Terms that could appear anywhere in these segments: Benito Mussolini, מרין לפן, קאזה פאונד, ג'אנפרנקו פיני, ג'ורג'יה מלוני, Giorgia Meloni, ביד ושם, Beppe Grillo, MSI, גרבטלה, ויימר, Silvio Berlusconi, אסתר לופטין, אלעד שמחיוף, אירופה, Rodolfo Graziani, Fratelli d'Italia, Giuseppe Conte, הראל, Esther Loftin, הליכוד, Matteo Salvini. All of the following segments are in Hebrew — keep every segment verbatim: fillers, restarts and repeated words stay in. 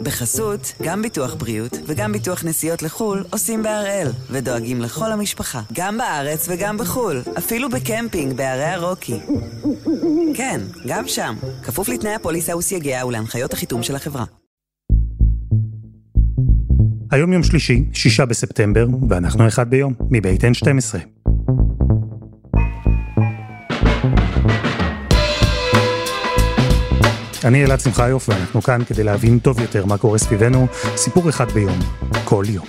בחסות, גם ביטוח בריאות וגם ביטוח נסיעות לחול עושים בהראל, ודואגים לכל המשפחה, גם בארץ וגם בחול, אפילו בקמפינג בערי הרוקי. כן, גם שם, כפוף לתנאי הפוליסה וסייגיה ולהנחיות החיתום של החברה. היום יום שלישי, שישה בספטמבר, ואנחנו אחד ביום, מבית N שתים עשרה. אני אלעד שמחיוף, ואנחנו כאן כדי להבין טוב יותר מה קורה סביבנו, סיפור אחד ביום, כל יום.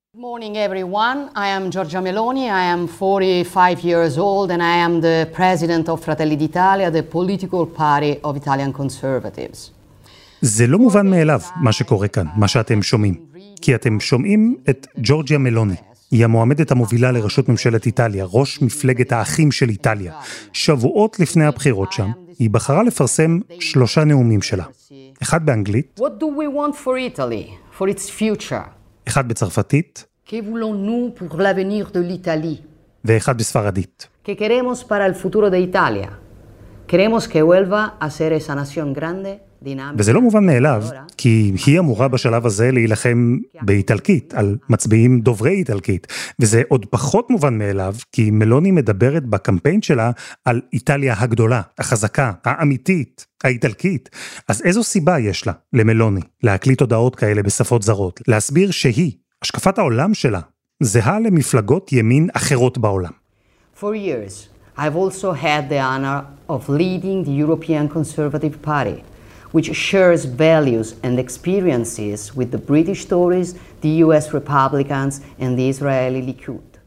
Good morning everyone, I am Giorgia Meloni, I am forty-five years old and I am the president of Fratelli d'Italia, the political party of Italian conservatives. זה לא מובן מאליו מה שקורה כאן, מה שאתם שומעים, כי אתם שומעים את ג'ורג'יה מלוני. היא המועמדת המובילה לראשות ממשלת איטליה, ראש מפלגת האחים של איטליה. שבועות לפני הבחירות שם, היא בחרה לפרסם שלושה נאומים שלה. אחד באנגלית, What do we want for Italy, for its future? אחד בצרפתית, Che voulons-nous pour l'avenir de l'Italie? ואחד בספרדית. Que queremos para el futuro de Italia. Queremos que vuelva a ser esa nación grande, dinámica. וזה לא מובן מאליו, כי היא אמורה בשלב הזה להילחם באיטלקית, על מצביעים דוברי איטלקית. וזה עוד פחות מובן מאליו, כי מלוני מדברת בקמפיין שלה על איטליה הגדולה, החזקה, האמיתית, האיטלקית. אז איזו סיבה יש לה, למלוני, להקליט הודעות כאלה בשפות זרות, להסביר שהיא, השקפת העולם שלה זהה למפלגות ימין אחרות בעולם. For years I've also had the honor of leading the European Conservative Party, which shares values and experiences with the British Tories, the U S Republicans and the Israeli Likud.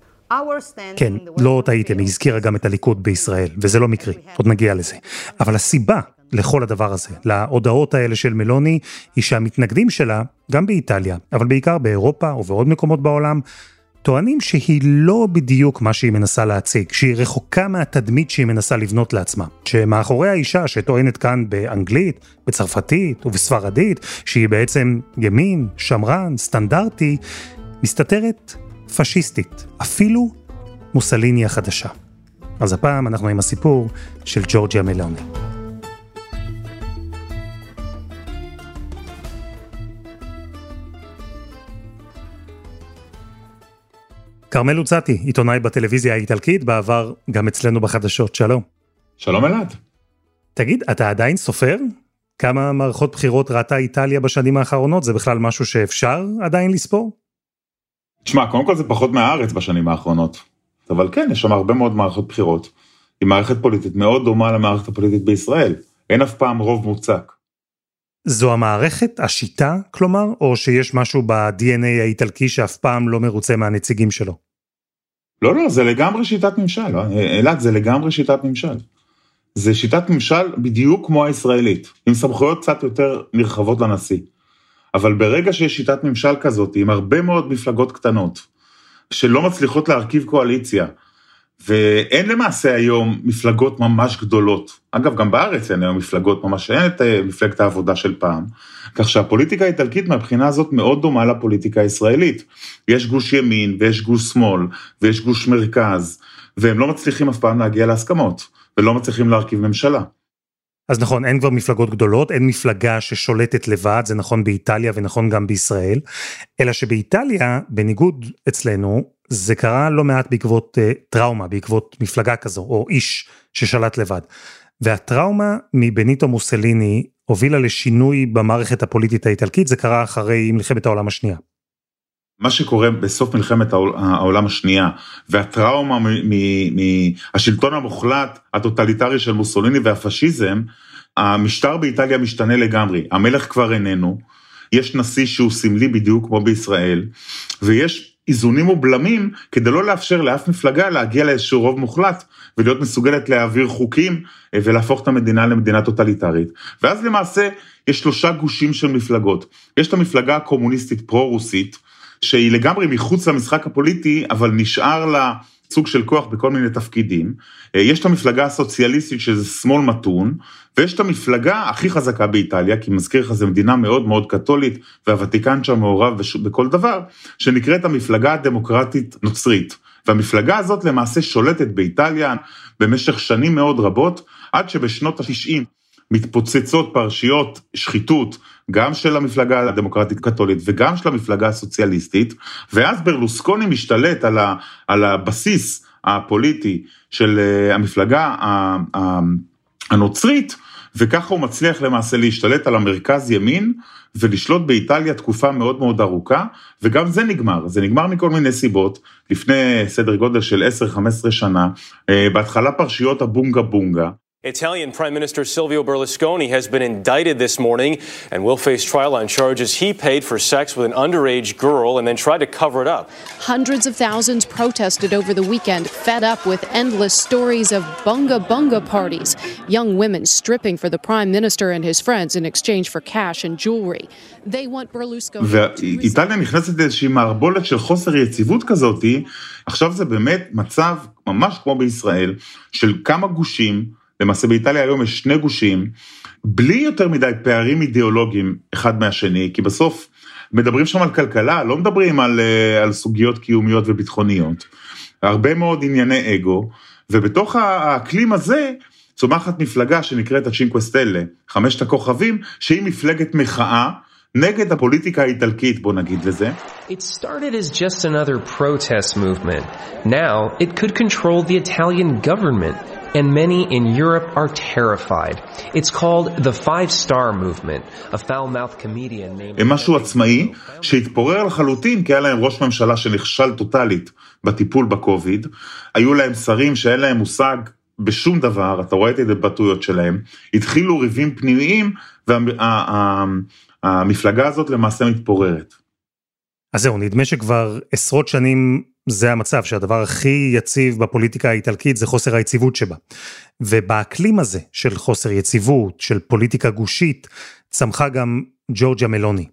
כן, לא טעיתם, היא הזכירה גם את הליכוד בישראל, וזה לא מקרי, עוד נגיע לזה. אבל הסיבה לכל הדבר הזה, להודעות האלה של מלוני, היא שהמתנגדים שלה, גם באיטליה, אבל בעיקר באירופה ובעוד מקומות בעולם, טוענים שהיא לא בדיוק מה שהיא מנסה להציג, שהיא רחוקה מהתדמית שהיא מנסה לבנות לעצמה, שמאחורי האישה שטוענת כאן באנגלית, בצרפתית ובספרדית, שהיא בעצם ימין, שמרן, סטנדרטי, מסתתרת פשיסטית, אפילו מוסליני החדשה. אז הפעם אנחנו עם הסיפור של ג'ורג'יה מלוני. קרמל לוצאטי, עיתונאי בטלוויזיה האיטלקית, בעבר גם אצלנו בחדשות. שלום. שלום אלעד. תגיד, אתה עדיין סופר? כמה מערכות בחירות ראתה איטליה בשנים האחרונות? זה בכלל משהו שאפשר עדיין לספור? תשמע, קודם כל זה פחות מהארץ בשנים האחרונות. אבל כן, יש שם הרבה מאוד מערכות בחירות. היא מערכת פוליטית מאוד דומה למערכת הפוליטית בישראל. אין אף פעם רוב מוצק. זו המערכת, השיטה, כלומר, או שיש משהו ב-די אן איי האיטלקי שאף פעם לא מרוצה מהנציגים שלו? לא, לא, זה לגמרי שיטת ממשל. אלעד, זה לגמרי שיטת ממשל. זה שיטת ממשל בדיוק כמו הישראלית, עם סמכויות קצת יותר נרחבות לנשיא. אבל ברגע שיש שיטת ממשל כזאת, עם הרבה מאוד מפלגות קטנות, שלא מצליחות להרכיב קואליציה, ואין למעשה היום מפלגות ממש גדולות. אגב, גם בארץ אין היום מפלגות ממש, אין את מפלגת העבודה של פעם. כך שהפוליטיקה האיטלקית מהבחינה הזאת מאוד דומה לפוליטיקה הישראלית. יש גוש ימין, ויש גוש שמאל, ויש גוש מרכז, והם לא מצליחים אף פעם להגיע להסכמות, ולא מצליחים להרכיב ממשלה. אז נכון, אין כבר מפלגות גדולות, אין מפלגה ששולטת לבד, זה נכון באיטליה ונכון גם בישראל, אלא שבאיטליה, בניגוד אצלנו, זה קרה לא מעט בעקבות uh, טראומה, בעקבות מפלגה כזו, או איש ששלט לבד. והטראומה מבניטו מוסוליני הובילה לשינוי במערכת הפוליטית האיטלקית, זה קרה אחרי מלחמת העולם השנייה. מה שקורה בסוף מלחמת העולם השנייה, והטראומה מהשלטון המוחלט, הטוטליטרי של מוסוליני והפשיזם, המשטר באיטליה משתנה לגמרי. המלך כבר איננו, יש נשיא שהוא סמלי בדיוק כמו בישראל, ויש איזונים ובלמים כדי לא לאפשר לאף מפלגה להגיע לאיזשהו רוב מוחלט, ולהיות מסוגלת להעביר חוקים ולהפוך את המדינה למדינה טוטליטרית. ואז למעשה יש שלושה גושים של מפלגות. יש את המפלגה הקומוניסטית פרו-רוסית, שהיא לגמרי מחוץ למשחק הפוליטי, אבל נשאר לה סוג של כוח בכל מיני תפקידים. יש את המפלגה הסוציאליסטית, שזה שמאל מתון, ויש את המפלגה הכי חזקה באיטליה, כי מזכיר לך, זו מדינה מאוד מאוד קתולית, והוותיקן שם מעורב בכל דבר, שנקראת המפלגה הדמוקרטית נוצרית, והמפלגה הזאת למעשה שולטת באיטליה במשך שנים מאוד רבות, עד שבשנות ה-תשעים מתפוצצות פרשיות שחיתות, גם של המפלגה הדמוקרטית קתולית וגם של המפלגה הסוציאליסטית, ואז ברלוסקוני משתלט על, ה, על הבסיס הפוליטי של המפלגה הנוצרית, וככה הוא מצליח למעשה להשתלט על המרכז ימין, ולשלוט באיטליה תקופה מאוד מאוד ארוכה, וגם זה נגמר, זה נגמר מכל מיני סיבות, לפני סדר גודל של עשר חמש עשרה שנה, בהתחלה פרשיות הבונגה בונגה. Italian Prime Minister Silvio Berlusconi has been indicted this morning and will face trial on charges he paid for sex with an underage girl and then tried to cover it up. Hundreds of thousands protested over the weekend, fed up with endless stories of bunga bunga parties, young women stripping for the Prime Minister and his friends in exchange for cash and jewelry. They want Berlusconi. ואיטליה נכנסת לאיזושהי מערבולת של חוסר יציבות כזאת. עכשיו זה באמת מצב ממש כמו בישראל של כמה גושים. למעשה באיטליה היום יש שני גושים, בלי יותר מדי פערים אידיאולוגיים אחד מהשני, כי בסוף מדברים שם על כלכלה, לא מדברים על, על סוגיות קיומיות וביטחוניות, הרבה מאוד ענייני אגו, ובתוך האקלים הזה צומחת מפלגה שנקראת הצ'ינקווסטלה, חמשת הכוכבים, שהיא מפלגת מחאה, נגד הפוליטיקה האיטלקית, בוא נגיד לזה. It started as just another protest movement. Now it could control the Italian government, and many in Europe are terrified. It's called the five-star movement, a foul-mouthed comedian named... משהו עצמאי שהתפורר לחלוטין, כי היה להם ראש ממשלה שנכשל טוטלית בטיפול בקוביד, היו להם שרים שאין להם מושג בשום דבר, אתה רואה את הדבטויות שלהם, התחילו ריבים פנימיים, וה... המפלגה הזאת למעשה מתפוררת. אז זהו, נדמה שכבר עשרות שנים זה המצב, שהדבר הכי יציב בפוליטיקה האיטלקית זה חוסר היציבות שבה. ובאקלים הזה של חוסר יציבות, של פוליטיקה גושית, צמחה גם ג'ורג'יה מלוני.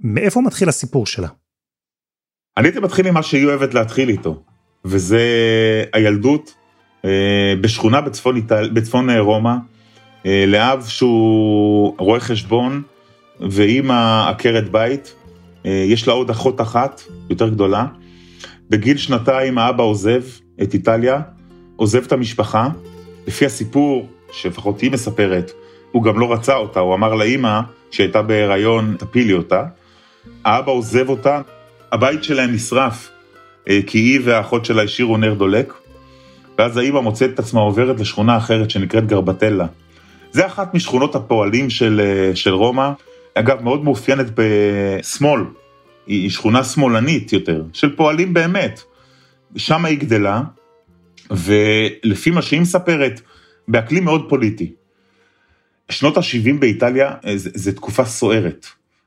מאיפה מתחיל הסיפור שלה? אני הייתי מתחיל עם מה שהיא אוהבת להתחיל איתו, וזה הילדות בשכונה בצפון, איטל... בצפון רומא, לאב שהוא רואה חשבון, ואימא עקרת בית, יש לה עוד אחות אחת, יותר גדולה. בגיל שנתיים האבא עוזב את איטליה, עוזב את המשפחה. לפי הסיפור, שלפחות היא מספרת, הוא גם לא רצה אותה, הוא אמר לאימא שהייתה בהיריון, תפילי אותה. האבא עוזב אותה, הבית שלהם נשרף, כי היא והאחות שלה השאירו נר דולק, ואז האימא מוצאת את עצמה עוברת לשכונה אחרת שנקראת גרבטלה. זה אחת משכונות הפועלים של, של רומא, אגב, מאוד מאופיינת בשמאל, היא שכונה שמאלנית יותר, של פועלים באמת. שם היא גדלה, ולפי מה שהיא מספרת, באקלים מאוד פוליטי. שנות ה-שבעים באיטליה, זו תקופה סוערת.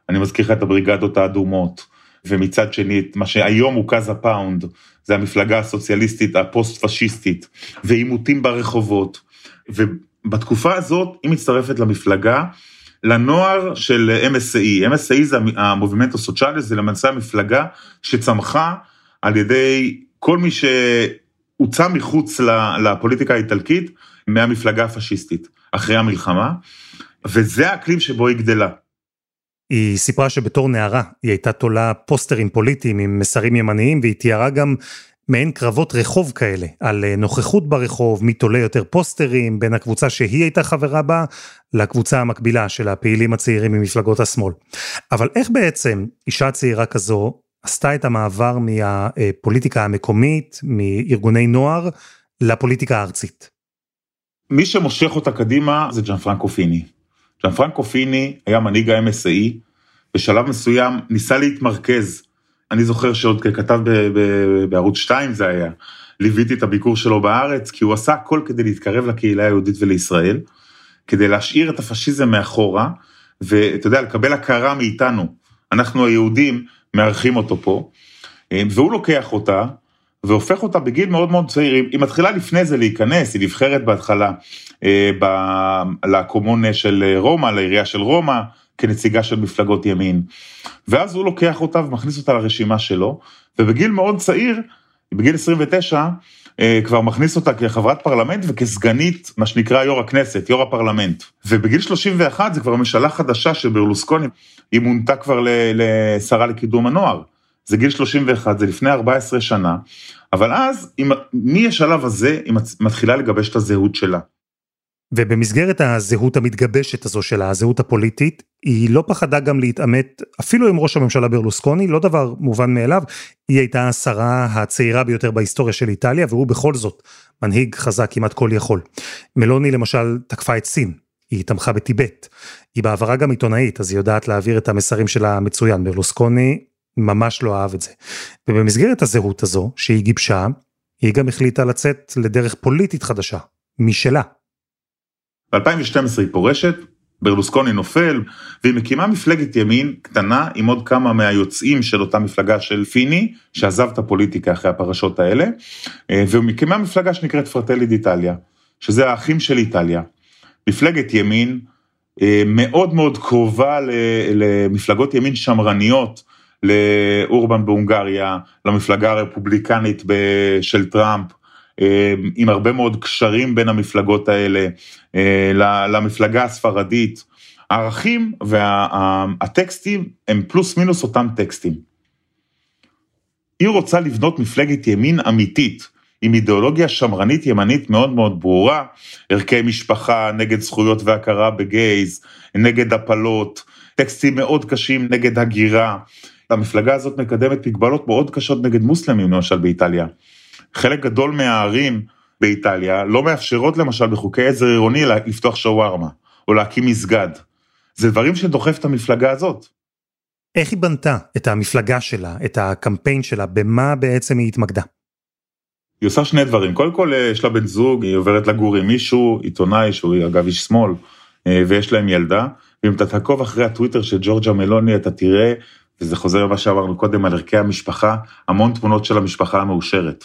אני מזכיר לך את הבריגדות האדומות, ומצד שני, את מה שהיום הוא קאזה פאונד, זה המפלגה הסוציאליסטית, הפוסט-פשיסטית, ועימותים ברחובות. ובתקופה הזאת, היא מצטרפת למפלגה, לנוער של M S I. M S I זה המובמנטו סוציאלי, זה למעשה המפלגה שצמחה על ידי כל מי שהוצא מחוץ לפוליטיקה האיטלקית, מהמפלגה הפשיסטית, אחרי המלחמה, וזה האקלים שבו היא גדלה. היא סיפרה שבתור נערה, היא הייתה תולה פוסטרים פוליטיים עם מסרים ימניים, והיא תיארה גם מעין קרבות רחוב כאלה, על נוכחות ברחוב, מי תולה יותר פוסטרים, בין הקבוצה שהיא הייתה חברה בה, לקבוצה המקבילה של הפעילים הצעירים ממפלגות השמאל. אבל איך בעצם אישה צעירה כזו, עשתה את המעבר מהפוליטיקה המקומית, מארגוני נוער, לפוליטיקה הארצית? מי שמושך אותה קדימה, זה ג'אנפרנקו פיני. ג'אנפרנקו פיני היה מנהיג ה-M S I, בשלב מסוים ניסה להתמרכז, אני זוכר שעוד ככתב בערוץ שתיים זה היה, ליוויתי את הביקור שלו בארץ, כי הוא עשה הכל כדי להתקרב לקהילה היהודית ולישראל, כדי להשאיר את הפשיזם מאחורה, ואתה יודע, לקבל הכרה מאיתנו, אנחנו היהודים מארחים אותו פה, והוא לוקח אותה, והופך אותה בגיל מאוד מאוד צעיר, היא מתחילה לפני זה להיכנס, היא נבחרת בהתחלה, ב- לקומונה של רומא, לעירייה של רומא, כנציגה של מפלגות ימין. ואז הוא לוקח אותה ומכניס אותה לרשימה שלו, ובגיל מאוד צעיר, בגיל עשרים ותשע, כבר מכניס אותה כחברת פרלמנט וכסגנית, מה שנקרא יו"ר הכנסת, יו"ר הפרלמנט. ובגיל שלושים ואחת, זה כבר ממשלה חדשה של ברלוסקוני, היא מונתה כבר לשרה לקידום הנוער, זה גיל שלושים ואחת, זה לפני ארבע עשרה שנה, אבל אז, מהשלב הזה, היא מתחילה לגבש את הזהות שלה. ובמסגרת הזהות המתגבשת הזו שלה, הזהות הפוליטית, היא לא פחדה גם להתעמת, אפילו עם ראש הממשלה ברלוסקוני, לא דבר מובן מאליו, היא הייתה השרה הצעירה ביותר בהיסטוריה של איטליה, והוא בכל זאת מנהיג חזק כמעט כל יכול. מלוני למשל תקפה את סין, היא תמכה בטיבט, היא בעברה גם עיתונאית, אז היא יודעת להעביר את המסרים שלה מצוין, ברלוסקוני ממש לא אהב את זה. ובמסגרת הזהות הזו שהיא גיבשה, היא גם החליטה לצאת לדרך פוליטית חדשה, משלה. ב-אלפיים ושתים עשרה היא פורשת, ברלוסקוני נופל, והיא מקימה מפלגת ימין קטנה עם עוד כמה מהיוצאים של אותה מפלגה של פיני, שעזב את הפוליטיקה אחרי הפרשות האלה, והיא מקימה מפלגה שנקראת פרטלי דיטליה, שזה האחים של איטליה. מפלגת ימין מאוד מאוד קרובה למפלגות ימין שמרניות, לאורבן בהונגריה, למפלגה הרפובליקנית של טראמפ, עם הרבה מאוד קשרים בין המפלגות האלה, למפלגה הספרדית. הערכים והטקסטים הם פלוס מינוס אותם טקסטים. היא רוצה לבנות מפלגת ימין אמיתית, עם אידיאולוגיה שמרנית ימנית מאוד מאוד ברורה, ערכי משפחה, נגד זכויות והכרה בגייז, נגד הפלות, טקסטים מאוד קשים נגד הגירה. המפלגה הזאת מקדמת מגבלות מאוד קשות נגד מוסלמים, למשל באיטליה. חלק גדול מהערים באיטליה לא מאפשרות למשל בחוקי עזר עירוני לפתוח שווארמה, או להקים מסגד. זה דברים שדוחף את המפלגה הזאת. איך היא בנתה את המפלגה שלה, את הקמפיין שלה, במה בעצם היא התמקדה? היא עושה שני דברים, קודם כל יש לה בן זוג, היא עוברת לגור עם מישהו, עיתונאי שהוא אגב איש שמאל, ויש להם ילדה, ואם אתה תעקוב אחרי הטוויטר של ג'ורג'ה מלוני, אתה תראה, וזה חוזר למה שאמרנו קודם על ערכי המשפחה, המון תמונות של המשפחה המאושרת.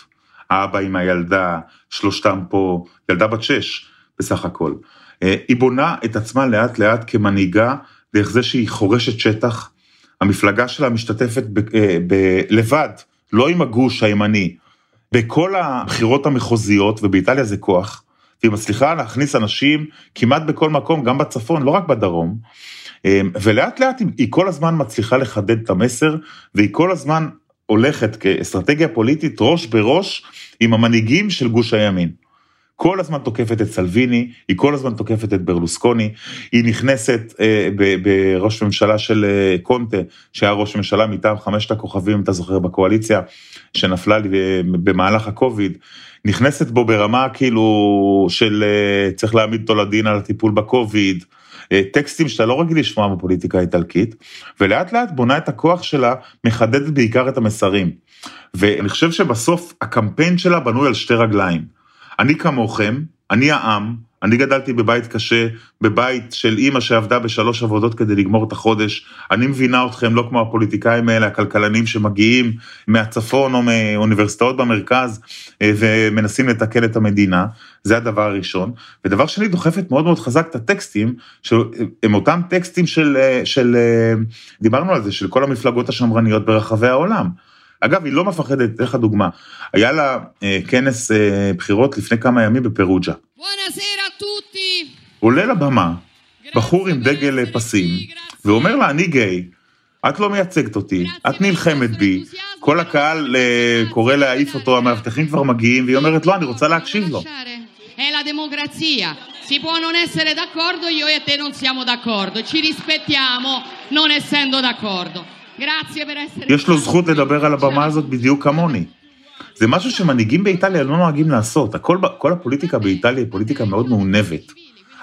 האבא עם הילדה, שלושתם פה, ילדה בת שש בסך הכל. היא בונה את עצמה לאט לאט כמנהיגה, דרך זה שהיא חורשת שטח, המפלגה שלה משתתפת ב- ב- לבד, לא עם הגוש הימני, בכל הבחירות המחוזיות, ובאיטליה זה כוח, והיא מצליחה להכניס אנשים כמעט בכל מקום, גם בצפון, לא רק בדרום, ולאט לאט היא כל הזמן מצליחה לחדד את המסר, והיא כל הזמן הולכת כאסטרטגיה פוליטית ראש בראש עם המנהיגים של גוש הימין. כל הזמן תוקפת את סלוויני, היא כל הזמן תוקפת את ברלוסקוני, היא נכנסת אה, ב- בראש ממשלה של אה, קונטה, שהיה ראש ממשלה מטעם חמשת הכוכבים, אתה זוכר בקואליציה, שנפלה לי אה, במהלך הקוביד, נכנסת בו ברמה כאילו של אה, צריך להעמיד תולדין על הטיפול בקוביד, אה, טקסטים שאתה לא רגיל לשמוע בפוליטיקה האיטלקית, ולאט לאט בונה את הכוח שלה, מחדדת בעיקר את המסרים, ואני חושב שבסוף הקמפיין שלה בנוי על שתי רגליים, אני כמוכם, אני העם, אני גדלתי בבית קשה, בבית של אמא שעבדה בשלוש עבודות כדי לגמור את החודש, אני מבינה אתכם לא כמו הפוליטיקאים האלה, הכלכלנים שמגיעים מהצפון או מאוניברסיטאות במרכז, ומנסים לתקן את המדינה, זה הדבר הראשון, ודבר שני דוחפת מאוד מאוד חזק את הטקסטים, הם אותם טקסטים של, של דיברנו על זה, של כל המפלגות השמרניות ברחבי העולם, אגב, היא לא מפחדת, איך הדוגמה? היה לה אה, כנס אה, בחירות לפני כמה ימים בפרוג'ה. עולה לבמה, בחור עם דגל פסים, ואומר לה, אני גיי, את לא מייצגת אותי, את נלחמת בי, כל הקהל אה, קורא להעיף אותו, המאבטחים כבר מגיעים, והיא אומרת, לא, אני רוצה להקשיב לו. È la democrazia, si può non essere d'accordo, io e te non siamo d'accordo, ci rispettiamo non essendo d'accordo. יש לו זכות לדבר על הבמה הזאת בדיוק כמוני. זה משהו שמנהיגים באיטליה לא נוהגים לעשות. הכל, כל הפוליטיקה באיטליה היא פוליטיקה מאוד מעונבת.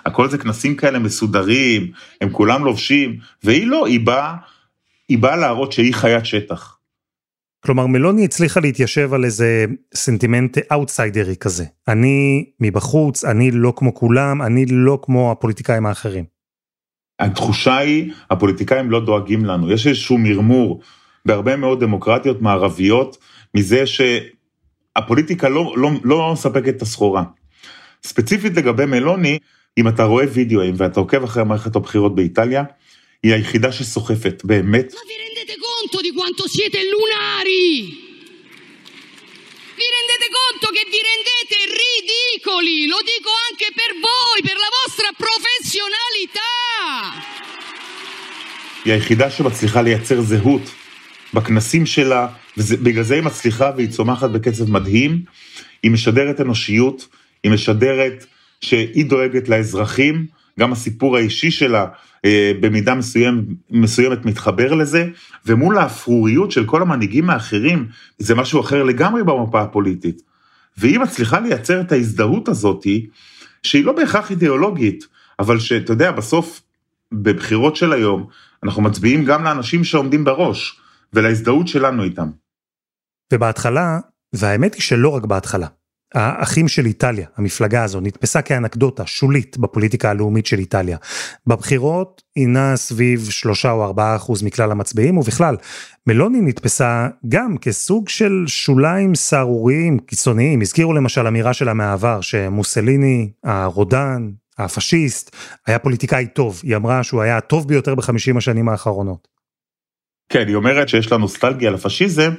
הכל זה כנסים כאלה מסודרים, הם כולם לובשים, והיא לא, היא באה, היא באה להראות שהיא חיית שטח. כלומר, מלוני הצליחה להתיישב על איזה סנטימנט אאוטסיידרי כזה. אני מבחוץ, אני לא כמו כולם, אני לא כמו הפוליטיקאים האחרים. התחושה היא, הפוליטיקאים לא דואגים לנו, יש איזשהו מרמור בהרבה מאוד דמוקרטיות מערביות, מזה שהפוליטיקה לא, לא, לא מספקת את הסחורה. ספציפית לגבי מלוני, אם אתה רואה וידאוים ואתה עוקב אחרי מערכת הבחירות באיטליה, היא היחידה שסוחפת, באמת. מה vi rendete conto di quanto siete lunari? Vi rendete conto che vi rendete ridicoli? Lo dico anche per voi, per la vostra professionalità. היא היחידה שמצליחה לייצר זהות, בכנסים שלה, ובגלל זה היא מצליחה והיא צומחת בקצב מדהים. היא משדרת אנושיות, היא משדרת שהיא דואגת לאזרחים, גם הסיפור האישי שלה אה, במידה מסוים, מסוימת מתחבר לזה, ומול האפרוריות של כל המנהיגים האחרים, זה משהו אחר לגמרי במפה הפוליטית. והיא מצליחה לייצר את ההזדהות הזאת, שהיא לא בהכרח אידיאולוגית, אבל שאתה יודע, בסוף, בבחירות של היום, אנחנו מצביעים גם לאנשים שעומדים בראש, ולהזדהות שלנו איתם. ובהתחלה, והאמת היא שלא רק בהתחלה, האחים של איטליה, המפלגה הזו, נתפסה כאנקדוטה שולית בפוליטיקה הלאומית של איטליה. בבחירות אינה סביב שלושה או ארבעה אחוז מכלל המצביעים, ובכלל, מלוני נתפסה גם כסוג של שוליים סערוריים קיצוניים. הזכירו למשל אמירה שלה מהעבר, שמוסליני, הרודן, הפשיסט, היה פוליטיקאי טוב. היא אמרה שהוא היה הטוב ביותר בחמישים השנים האחרונות. כן, היא אומרת שיש לה נוסטלגיה לפשיזם,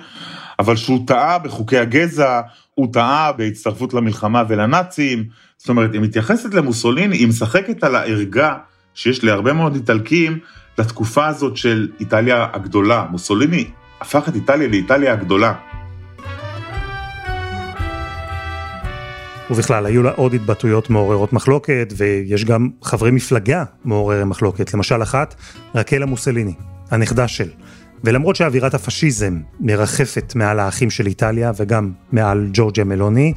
אבל שהוא טעה בחוקי הגזע, הוא טעה בהצטרפות למלחמה ולנאצים. זאת אומרת, היא מתייחסת למוסוליני, היא משחקת על הערגה שיש להרבה מאוד איטלקים, לתקופה הזאת של איטליה הגדולה. מוסוליני הפך את איטליה לאיטליה הגדולה. ובכלל, היו לה עוד התבטאויות מעוררות מחלוקת, ויש גם חברי מפלגה מעוררי מחלוקת. למשל אחת, רחלה מוסוליני, הנכדה של. ולמרות שאווירת הפשיזם מרחפת מעל האחים של איטליה, וגם מעל ג'ורג'יה מלוני,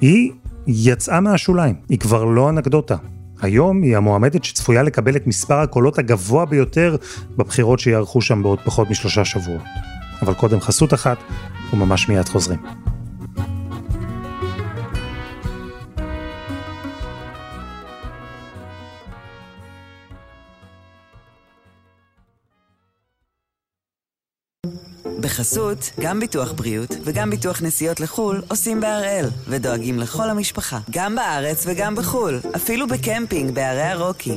היא יצאה מהשוליים, היא כבר לא אנקדוטה. היום היא המועמדת שצפויה לקבל את מספר הקולות הגבוה ביותר, בבחירות שיערכו שם בעוד פחות משלושה שבועות. אבל קודם חסות אחת, וממש מיד חוזרים. בחסות, גם ביטוח בריאות וגם ביטוח נסיעות לחול עושים בהראל ודואגים לכל המשפחה, גם בארץ וגם בחול, אפילו בקמפינג בערי הרוקי.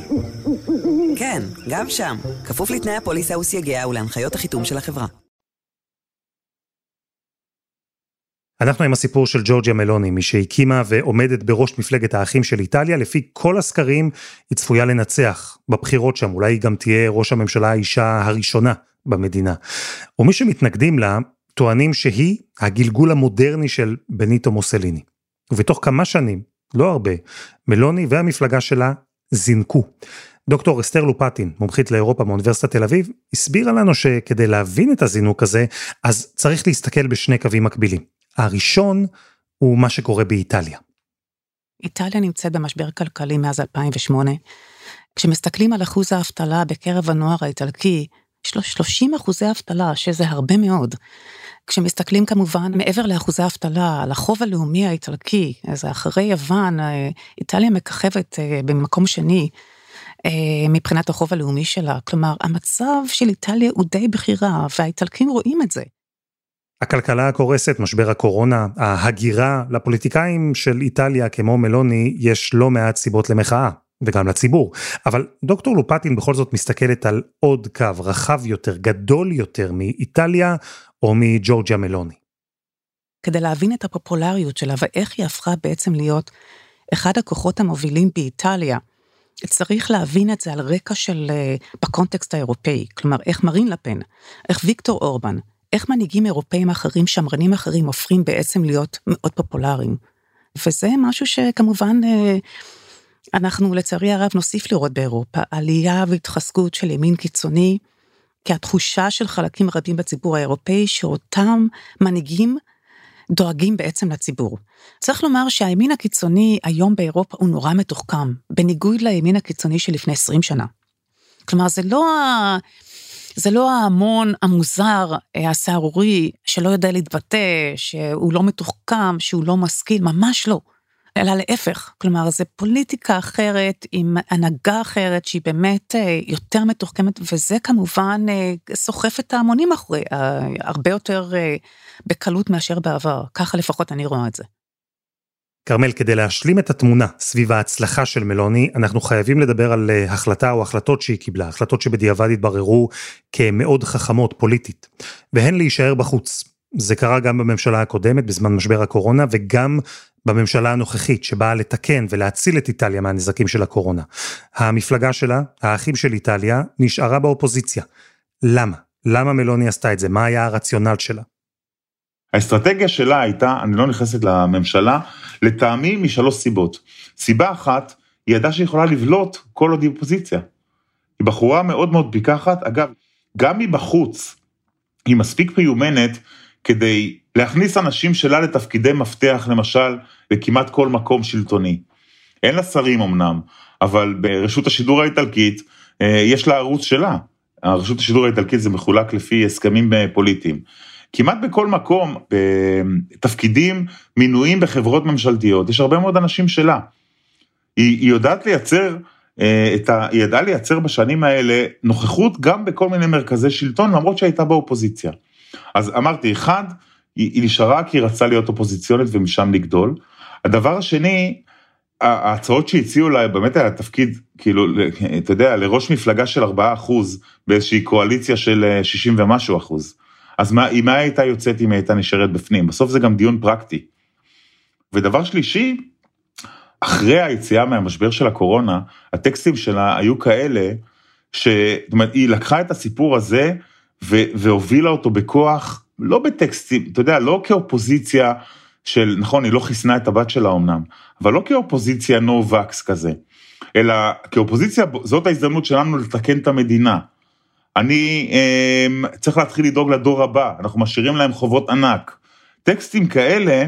כן, גם שם, כפוף לתנאי הפוליסה וסייגיה ולהנחיות החיתום של החברה. אנחנו עם הסיפור של ג'ורג'יה מלוני, מי שהקימה ועומדת בראש מפלגת האחים של איטליה. לפי כל הסקרים היא צפויה לנצח בבחירות שם, אולי היא גם תהיה ראש הממשלה האישה הראשונה במדינה. ומי שמתנגדים לה, טוענים שהיא הגלגול המודרני של בניטו מוסוליני. ובתוך כמה שנים, לא הרבה, מלוני והמפלגה שלה זינקו. דוקטור אסתר לופטין, מומחית לאירופה מאוניברסיטת תל אביב, הסבירה לנו שכדי להבין את הזינוק הזה, אז צריך להסתכל בשני קווים מקבילים. הראשון הוא מה שקורה באיטליה. איטליה נמצאת במשבר כלכלי מאז אלפיים ושמונה. כשמסתכלים על אחוז האבטלה בקרב הנוער האיטלקי, שלושים אחוזי אבטלה, שזה הרבה מאוד. כשמסתכלים כמובן מעבר לאחוזי אבטלה, על החוב הלאומי האיטלקי, אז אחרי יוון, איטליה מככבת במקום שני, מבחינת החוב הלאומי שלה. כלומר, המצב של איטליה הוא די בכירה, והאיטלקים רואים את זה. הכלכלה הקורסת, משבר הקורונה, ההגירה, לפוליטיקאים של איטליה כמו מלוני, יש לא מעט סיבות למחאה. וגם לציבור. אבל דוקטור לופטין בכל זאת מסתכלת על עוד קו רחב יותר, גדול יותר מאיטליה או מג'ורג'יה מלוני. כדי להבין את הפופולריות שלה ואיך היא הפכה בעצם להיות אחד הכוחות המובילים באיטליה, צריך להבין את זה על רקע של, בקונטקסט האירופאי, כלומר איך מרין לפן, איך ויקטור אורבן, איך מנהיגים אירופאים אחרים, שמרנים אחרים, הופכים בעצם להיות מאוד פופולריים. וזה משהו שכמובן... אנחנו לצערי הרב נוסיף לראות באירופה עלייה והתחזקות של ימין קיצוני, כי התחושה של חלקים רבים בציבור האירופאי שאותם מנהיגים דואגים בעצם לציבור. צריך לומר שהימין הקיצוני היום באירופה הוא נורא מתוחכם, בניגוד לימין הקיצוני של לפני עשרים שנה. כלומר זה לא, זה לא ההמון המוזר, הסערורי, שלא יודע להתבטא, שהוא לא מתוחכם, שהוא לא משכיל, ממש לא. אלא להפך, כלומר, זה פוליטיקה אחרת, עם הנהגה אחרת, שהיא באמת יותר מתוחכמת, וזה כמובן סוחף את ההמונים אחרי, הרבה יותר בקלות מאשר בעבר, ככה לפחות אני רואה את זה. קרמל, כדי להשלים את התמונה סביב ההצלחה של מלוני, אנחנו חייבים לדבר על החלטה או החלטות שהיא קיבלה, החלטות שבדיעבד התבררו כמאוד חכמות פוליטית, והן להישאר בחוץ. זה קרה גם בממשלה הקודמת, בזמן משבר הקורונה, וגם בממשלה הנוכחית, שבאה לתקן ולהציל את איטליה מהנזקים של הקורונה. המפלגה שלה, האחים של איטליה, נשארה באופוזיציה. למה? למה מלוני עשתה את זה? מה היה הרציונל שלה? האסטרטגיה שלה הייתה, אני לא נכנסת לממשלה, לטעמי משלוש סיבות. סיבה אחת, היא ידעה שהיא יכולה לבלוט כל עוד היא אופוזיציה. היא בחורה מאוד מאוד פיקחת, אגב, גם היא בחוץ, היא מספיק פיומנת כדי להכניס אנשים שלה לתפקידי מפתח, למשל, לכמעט כל מקום שלטוני. אין לה שרים אמנם, אבל ברשות השידור האיטלקית, יש לה ערוץ שלה. הרשות השידור האיטלקית זה מחולק לפי הסכמים פוליטיים. כמעט בכל מקום, בתפקידים, מינויים בחברות ממשלתיות, יש הרבה מאוד אנשים שלה. היא, היא יודעת לייצר, את ה, היא ידעה לייצר בשנים האלה נוכחות גם בכל מיני מרכזי שלטון, למרות שהייתה באופוזיציה. אז אמרתי, אחד, היא, היא נשארה כי היא רצה להיות אופוזיציונית ומשם לגדול. הדבר השני, ההצעות שהציעו לה, באמת היה תפקיד, כאילו, אתה יודע, לראש מפלגה של ארבעה אחוז, באיזושהי קואליציה של שישים ומשהו אחוז. אז מה, מה הייתה יוצאת אם הייתה נשארת בפנים? בסוף זה גם דיון פרקטי. ודבר שלישי, אחרי היציאה מהמשבר של הקורונה, הטקסטים שלה היו כאלה, ש... זאת אומרת, היא לקחה את הסיפור הזה, ו... והובילה אותו בכוח, לא בטקסטים, אתה יודע, לא כאופוזיציה של, נכון, היא לא חיסנה את הבת שלה אומנם, אבל לא כאופוזיציה נובקס כזה, אלא כאופוזיציה, זאת ההזדמנות שלנו לתקן את המדינה. אני אה, צריך להתחיל לדאוג לדור הבא, אנחנו משאירים להם חובות ענק. טקסטים כאלה,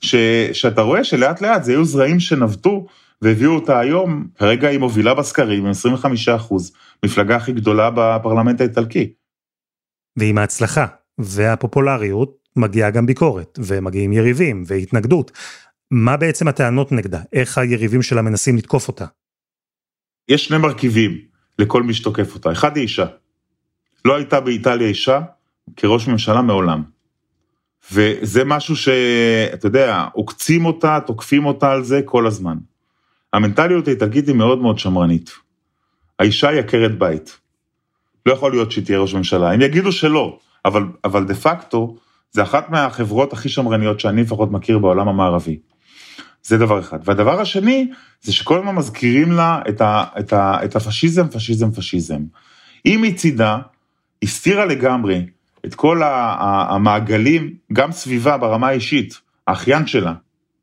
ש, שאתה רואה שלאט לאט זה היו זרעים שנבטו, והביאו אותה היום, הרגע היא מובילה בסקרים, עשרים וחמישה אחוז, מפלגה הכי גדולה בפרלמנט האיטלקי. ועם ההצלחה והפופולריות, מגיעה גם ביקורת, ומגיעים יריבים והתנגדות. מה בעצם הטענות נגדה? איך היריבים שלה מנסים לתקוף אותה? יש שני מרכיבים לכל מי שתוקף אותה. אחד היא אישה. לא הייתה באיטליה אישה כראש ממשלה מעולם. וזה משהו שאתה יודע, עוקצים אותה, תוקפים אותה על זה כל הזמן. המנטליות האיטלקית היא מאוד מאוד שמרנית. האישה יקרת בית. לא יכול להיות שהיא תהיה ראש ממשלה. הם יגידו שלא, אבל, אבל דה פקטו, זה אחת מהחברות הכי שמרניות שאני לפחות מכיר בעולם המערבי. זה דבר אחד. והדבר השני, זה שכל מה מזכירים לה את, ה, את, ה, את הפשיזם, פשיזם, פשיזם. היא מצידה, הסתירה לגמרי את כל המעגלים, גם סביבה ברמה האישית, האחיין שלה,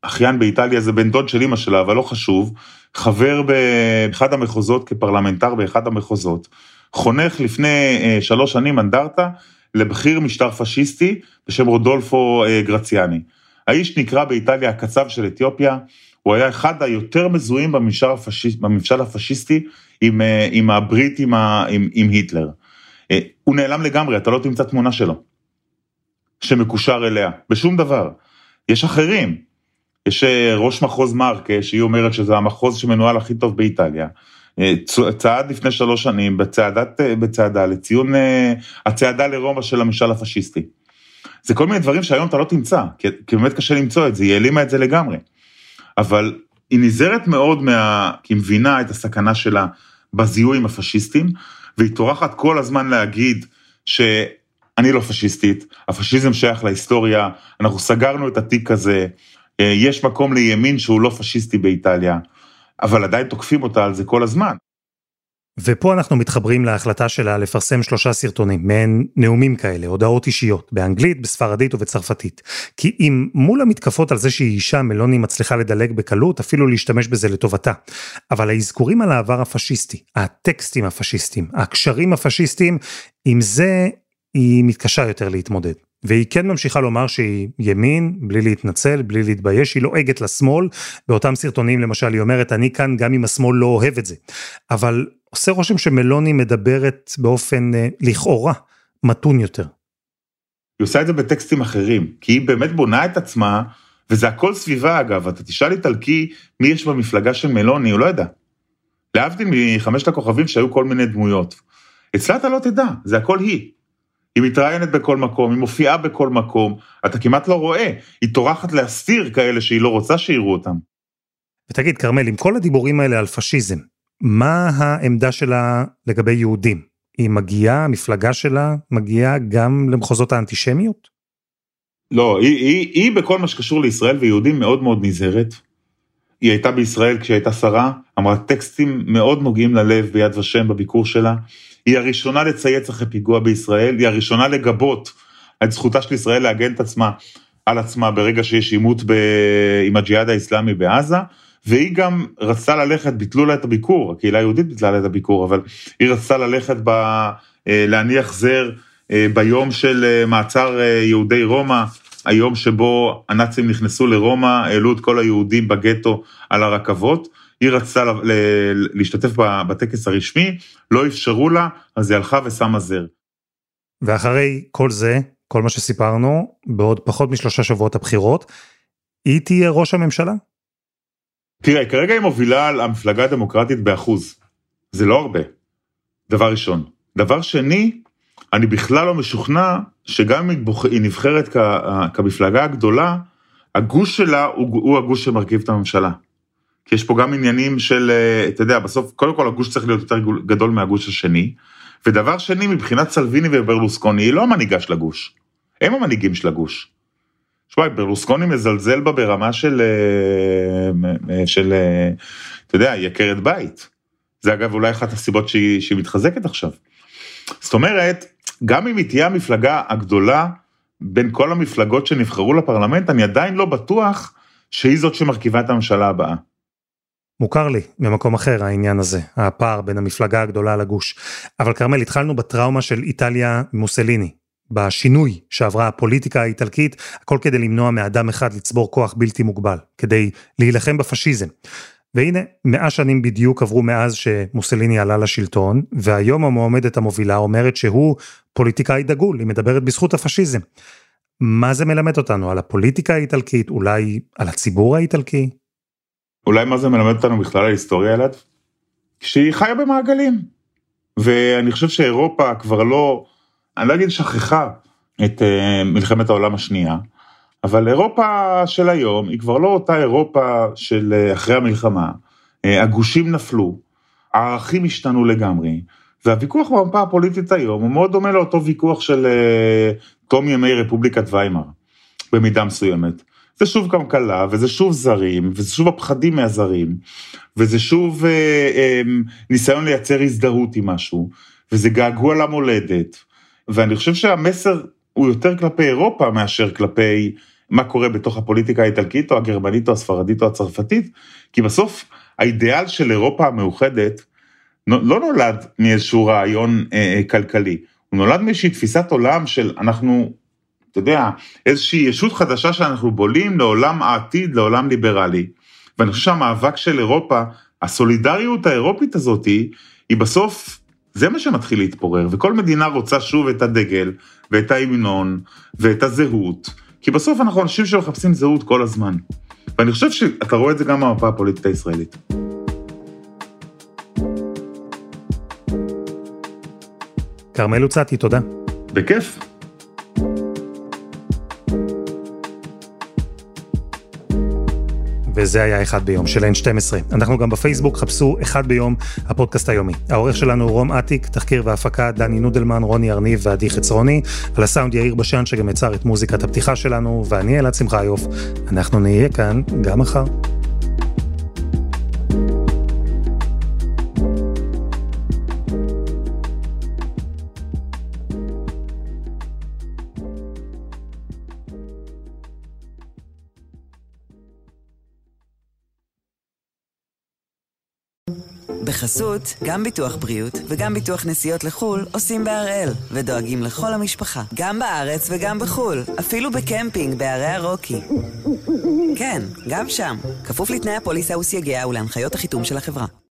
אחיין באיטליה זה בן דוד של אמא שלה, אבל לא חשוב, חבר באחד המחוזות כפרלמנטר באחד המחוזות, חונך לפני שלוש שנים אנדרטה, לבחיר משטר פשיסטי בשם רודולפו גרציאני. האיש נקרא באיטליה הקצב של אתיופיה, הוא היה אחד היותר מזוהים בממשל הפשיסט, בממשל הפשיסטי עם, עם הברית, עם, עם, עם היטלר. הוא נעלם לגמרי, אתה לא תמצא תמונה שלו, שמקושר אליה, בשום דבר. יש אחרים, יש ראש מחוז מרקה, שהיא אומרת שזה המחוז שמנוהל הכי טוב באיטליה, צעד לפני שלוש שנים בצעדת, בצעדה לציון הצעדה לרומא של הממשל הפשיסטי. זה כל מיני דברים שהיום אתה לא תמצא, כי, כי באמת קשה למצוא את זה, היא העלימה את זה לגמרי. אבל היא נזהרת מאוד מה, כי מבינה את הסכנה שלה בזיהויים הפשיסטים, והיא טורחת כל הזמן להגיד שאני לא פשיסטית, הפשיזם שייך להיסטוריה, אנחנו סגרנו את התיק הזה, יש מקום לימין שהוא לא פשיסטי באיטליה, אבל עדיין תוקפים אותה על זה כל הזמן. ופה אנחנו מתחברים להחלטה שלה לפרסם שלושה סרטונים, מעין נאומים כאלה, הודעות אישיות, באנגלית, בספרדית ובצרפתית. כי אם מול המתקפות על זה שהיא אישה, מלוני מצליחה לדלג בקלות, אפילו להשתמש בזה לטובתה. אבל האזכורים על העבר הפשיסטי, הטקסטים הפשיסטיים, הקשרים הפשיסטיים, עם זה היא מתקשה יותר להתמודד. והיא כן ממשיכה לומר שהיא ימין, בלי להתנצל, בלי להתבייש, היא לועגת לשמאל, באותם סרטונים למשל היא אומרת, אני כאן גם אם השמאל לא אוהב את זה, אבל עושה רושם שמלוני מדברת באופן לכאורה, מתון יותר. היא עושה את זה בטקסטים אחרים, כי היא באמת בונה את עצמה, וזה הכל סביבה אגב, אתה תשאל איטלקי מי יש במפלגה של מלוני, הוא לא ידע. להבדיל מחמשת הכוכבים שהיו כל מיני דמויות, אצלה אתה לא תדע, זה הכל היא. היא מתראיינת בכל מקום, היא מופיעה בכל מקום, אתה כמעט לא רואה, היא טורחת להסתיר כאלה שהיא לא רוצה שיראו אותם. ותגיד, קרמל, עם כל הדיבורים האלה על פשיזם, מה העמדה שלה לגבי יהודים? היא מגיעה, המפלגה שלה מגיעה גם למחוזות האנטישמיות? לא, היא, היא, היא בכל מה שקשור לישראל ויהודים מאוד מאוד נזהרת. היא הייתה בישראל כשהייתה שרה, אמרה טקסטים מאוד נוגעים ללב ביד ושם בביקור שלה, היא הראשונה לצייץ אחרי פיגוע בישראל, היא הראשונה לגבות את זכותה של ישראל להגן את עצמה על עצמה ברגע שיש עימות ב... עם הג'יהאד האסלאמי בעזה, והיא גם רצה ללכת, ביטלו לה את הביקור, הקהילה היהודית ביטלה לה את הביקור, אבל היא רצה ללכת ב... להניח זר ביום של מעצר יהודי רומא, היום שבו הנאצים נכנסו לרומא, העלו את כל היהודים בגטו על הרכבות, היא רצתה להשתתף בטקס הרשמי, לא אפשרו לה, אז היא הלכה ושמה זר. ואחרי כל זה, כל מה שסיפרנו, בעוד פחות משלושה שבועות הבחירות, היא תהיה ראש הממשלה? תראה, כרגע היא מובילה על המפלגה הדמוקרטית באחוז. זה לא הרבה. דבר ראשון. דבר שני, אני בכלל לא משוכנע שגם היא נבחרת כמפלגה הגדולה, הגוש שלה הוא הגוש שמרכיב את הממשלה. כי יש פה גם עניינים של, אתה יודע, בסוף, קודם כל הגוש צריך להיות יותר גדול מהגוש השני, ודבר שני, מבחינת סלוויני וברלוסקוני, היא לא המנהיגה של הגוש, הם המנהיגים של הגוש. שווה, ברלוסקוני מזלזל בה ברמה של, של, אתה יודע, יקרת בית. זה אגב אולי אחת הסיבות שהיא, שהיא מתחזקת עכשיו. זאת אומרת, גם אם היא תהיה המפלגה הגדולה, בין כל המפלגות שנבחרו לפרלמנט, אני עדיין לא בטוח שהיא זאת שמרכיבה את הממשלה הבאה. מוכר לי במקום אחר העניין הזה, הפער בין המפלגה הגדולה לגוש. אבל קרמל, התחלנו בטראומה של איטליה מוסליני, בשינוי שעברה הפוליטיקה האיטלקית, הכל כדי למנוע מאדם אחד לצבור כוח בלתי מוגבל, כדי להילחם בפשיזם. והנה, מאה שנים בדיוק עברו מאז שמוסליני עלה לשלטון, והיום המועמדת המובילה אומרת שהוא פוליטיקאי דגול, היא מדברת בזכות הפשיזם. מה זה מלמד אותנו? על הפוליטיקה האיטלקית, אולי על הציבור האיטלקי? אולי מה זה מלמד אותנו בכלל ההיסטוריה עליו? שהיא חיה במעגלים. ואני חושב שאירופה כבר לא, אני לא אגיד שכחה את מלחמת העולם השנייה, אבל אירופה של היום היא כבר לא אותה אירופה של אחרי המלחמה, הגושים נפלו, הערכים השתנו לגמרי, והוויכוח במפה הפוליטית היום הוא מאוד דומה לאותו ויכוח של תום ימי רפובליקת ויימר, במידה מסוימת. זה שוב כלכלה, וזה שוב זרים, וזה שוב הפחדים מהזרים, וזה שוב אה, אה, ניסיון לייצר הזדהות עם משהו, וזה געגוע למולדת, ואני חושב שהמסר הוא יותר כלפי אירופה מאשר כלפי מה קורה בתוך הפוליטיקה האיטלקית, או הגרמנית, או הספרדית, או הצרפתית, כי בסוף האידיאל של אירופה המאוחדת לא נולד מאיזשהו רעיון אה, כלכלי, הוא נולד מאיזושהי תפיסת עולם של אנחנו, אתה יודע, איזושהי ישות חדשה שאנחנו בולים לעולם העתיד, לעולם ליברלי. ואני חושב שהמאבק של אירופה, הסולידריות האירופית הזאת, היא בסוף, זה מה שמתחיל להתפורר, וכל מדינה רוצה שוב את הדגל, ואת ההמנון, ואת הזהות, כי בסוף אנחנו אנשים שמחפשים זהות כל הזמן. ואני חושב שאתה רואה את זה גם במפה הפוליטית הישראלית. קרמל לוצאטי, תודה. בכיף. וזה היה אחד ביום של אן שתים עשרה. אנחנו גם בפייסבוק, חפשו אחד ביום הפודקאסט היומי. העורך שלנו רום עתיק, תחקיר והפקה דני נודלמן, רוני ארניב ועדי חצרוני, על הסאונד יאיר בשן שגם יצר את מוזיקת הפתיחה שלנו, ואני אלעד שמחיוף. אנחנו נהיה כאן גם מחר. בחסות, גם ביטוח בריאות וגם ביטוח נסיעות לחול עושים בהראל ודואגים לכל המשפחה, גם בארץ וגם בחול, אפילו בקמפינג בערי הרוקי. כן, גם שם, כפוף לתנאי הפוליסה וסייגיה ולהנחיות החיתום של החברה.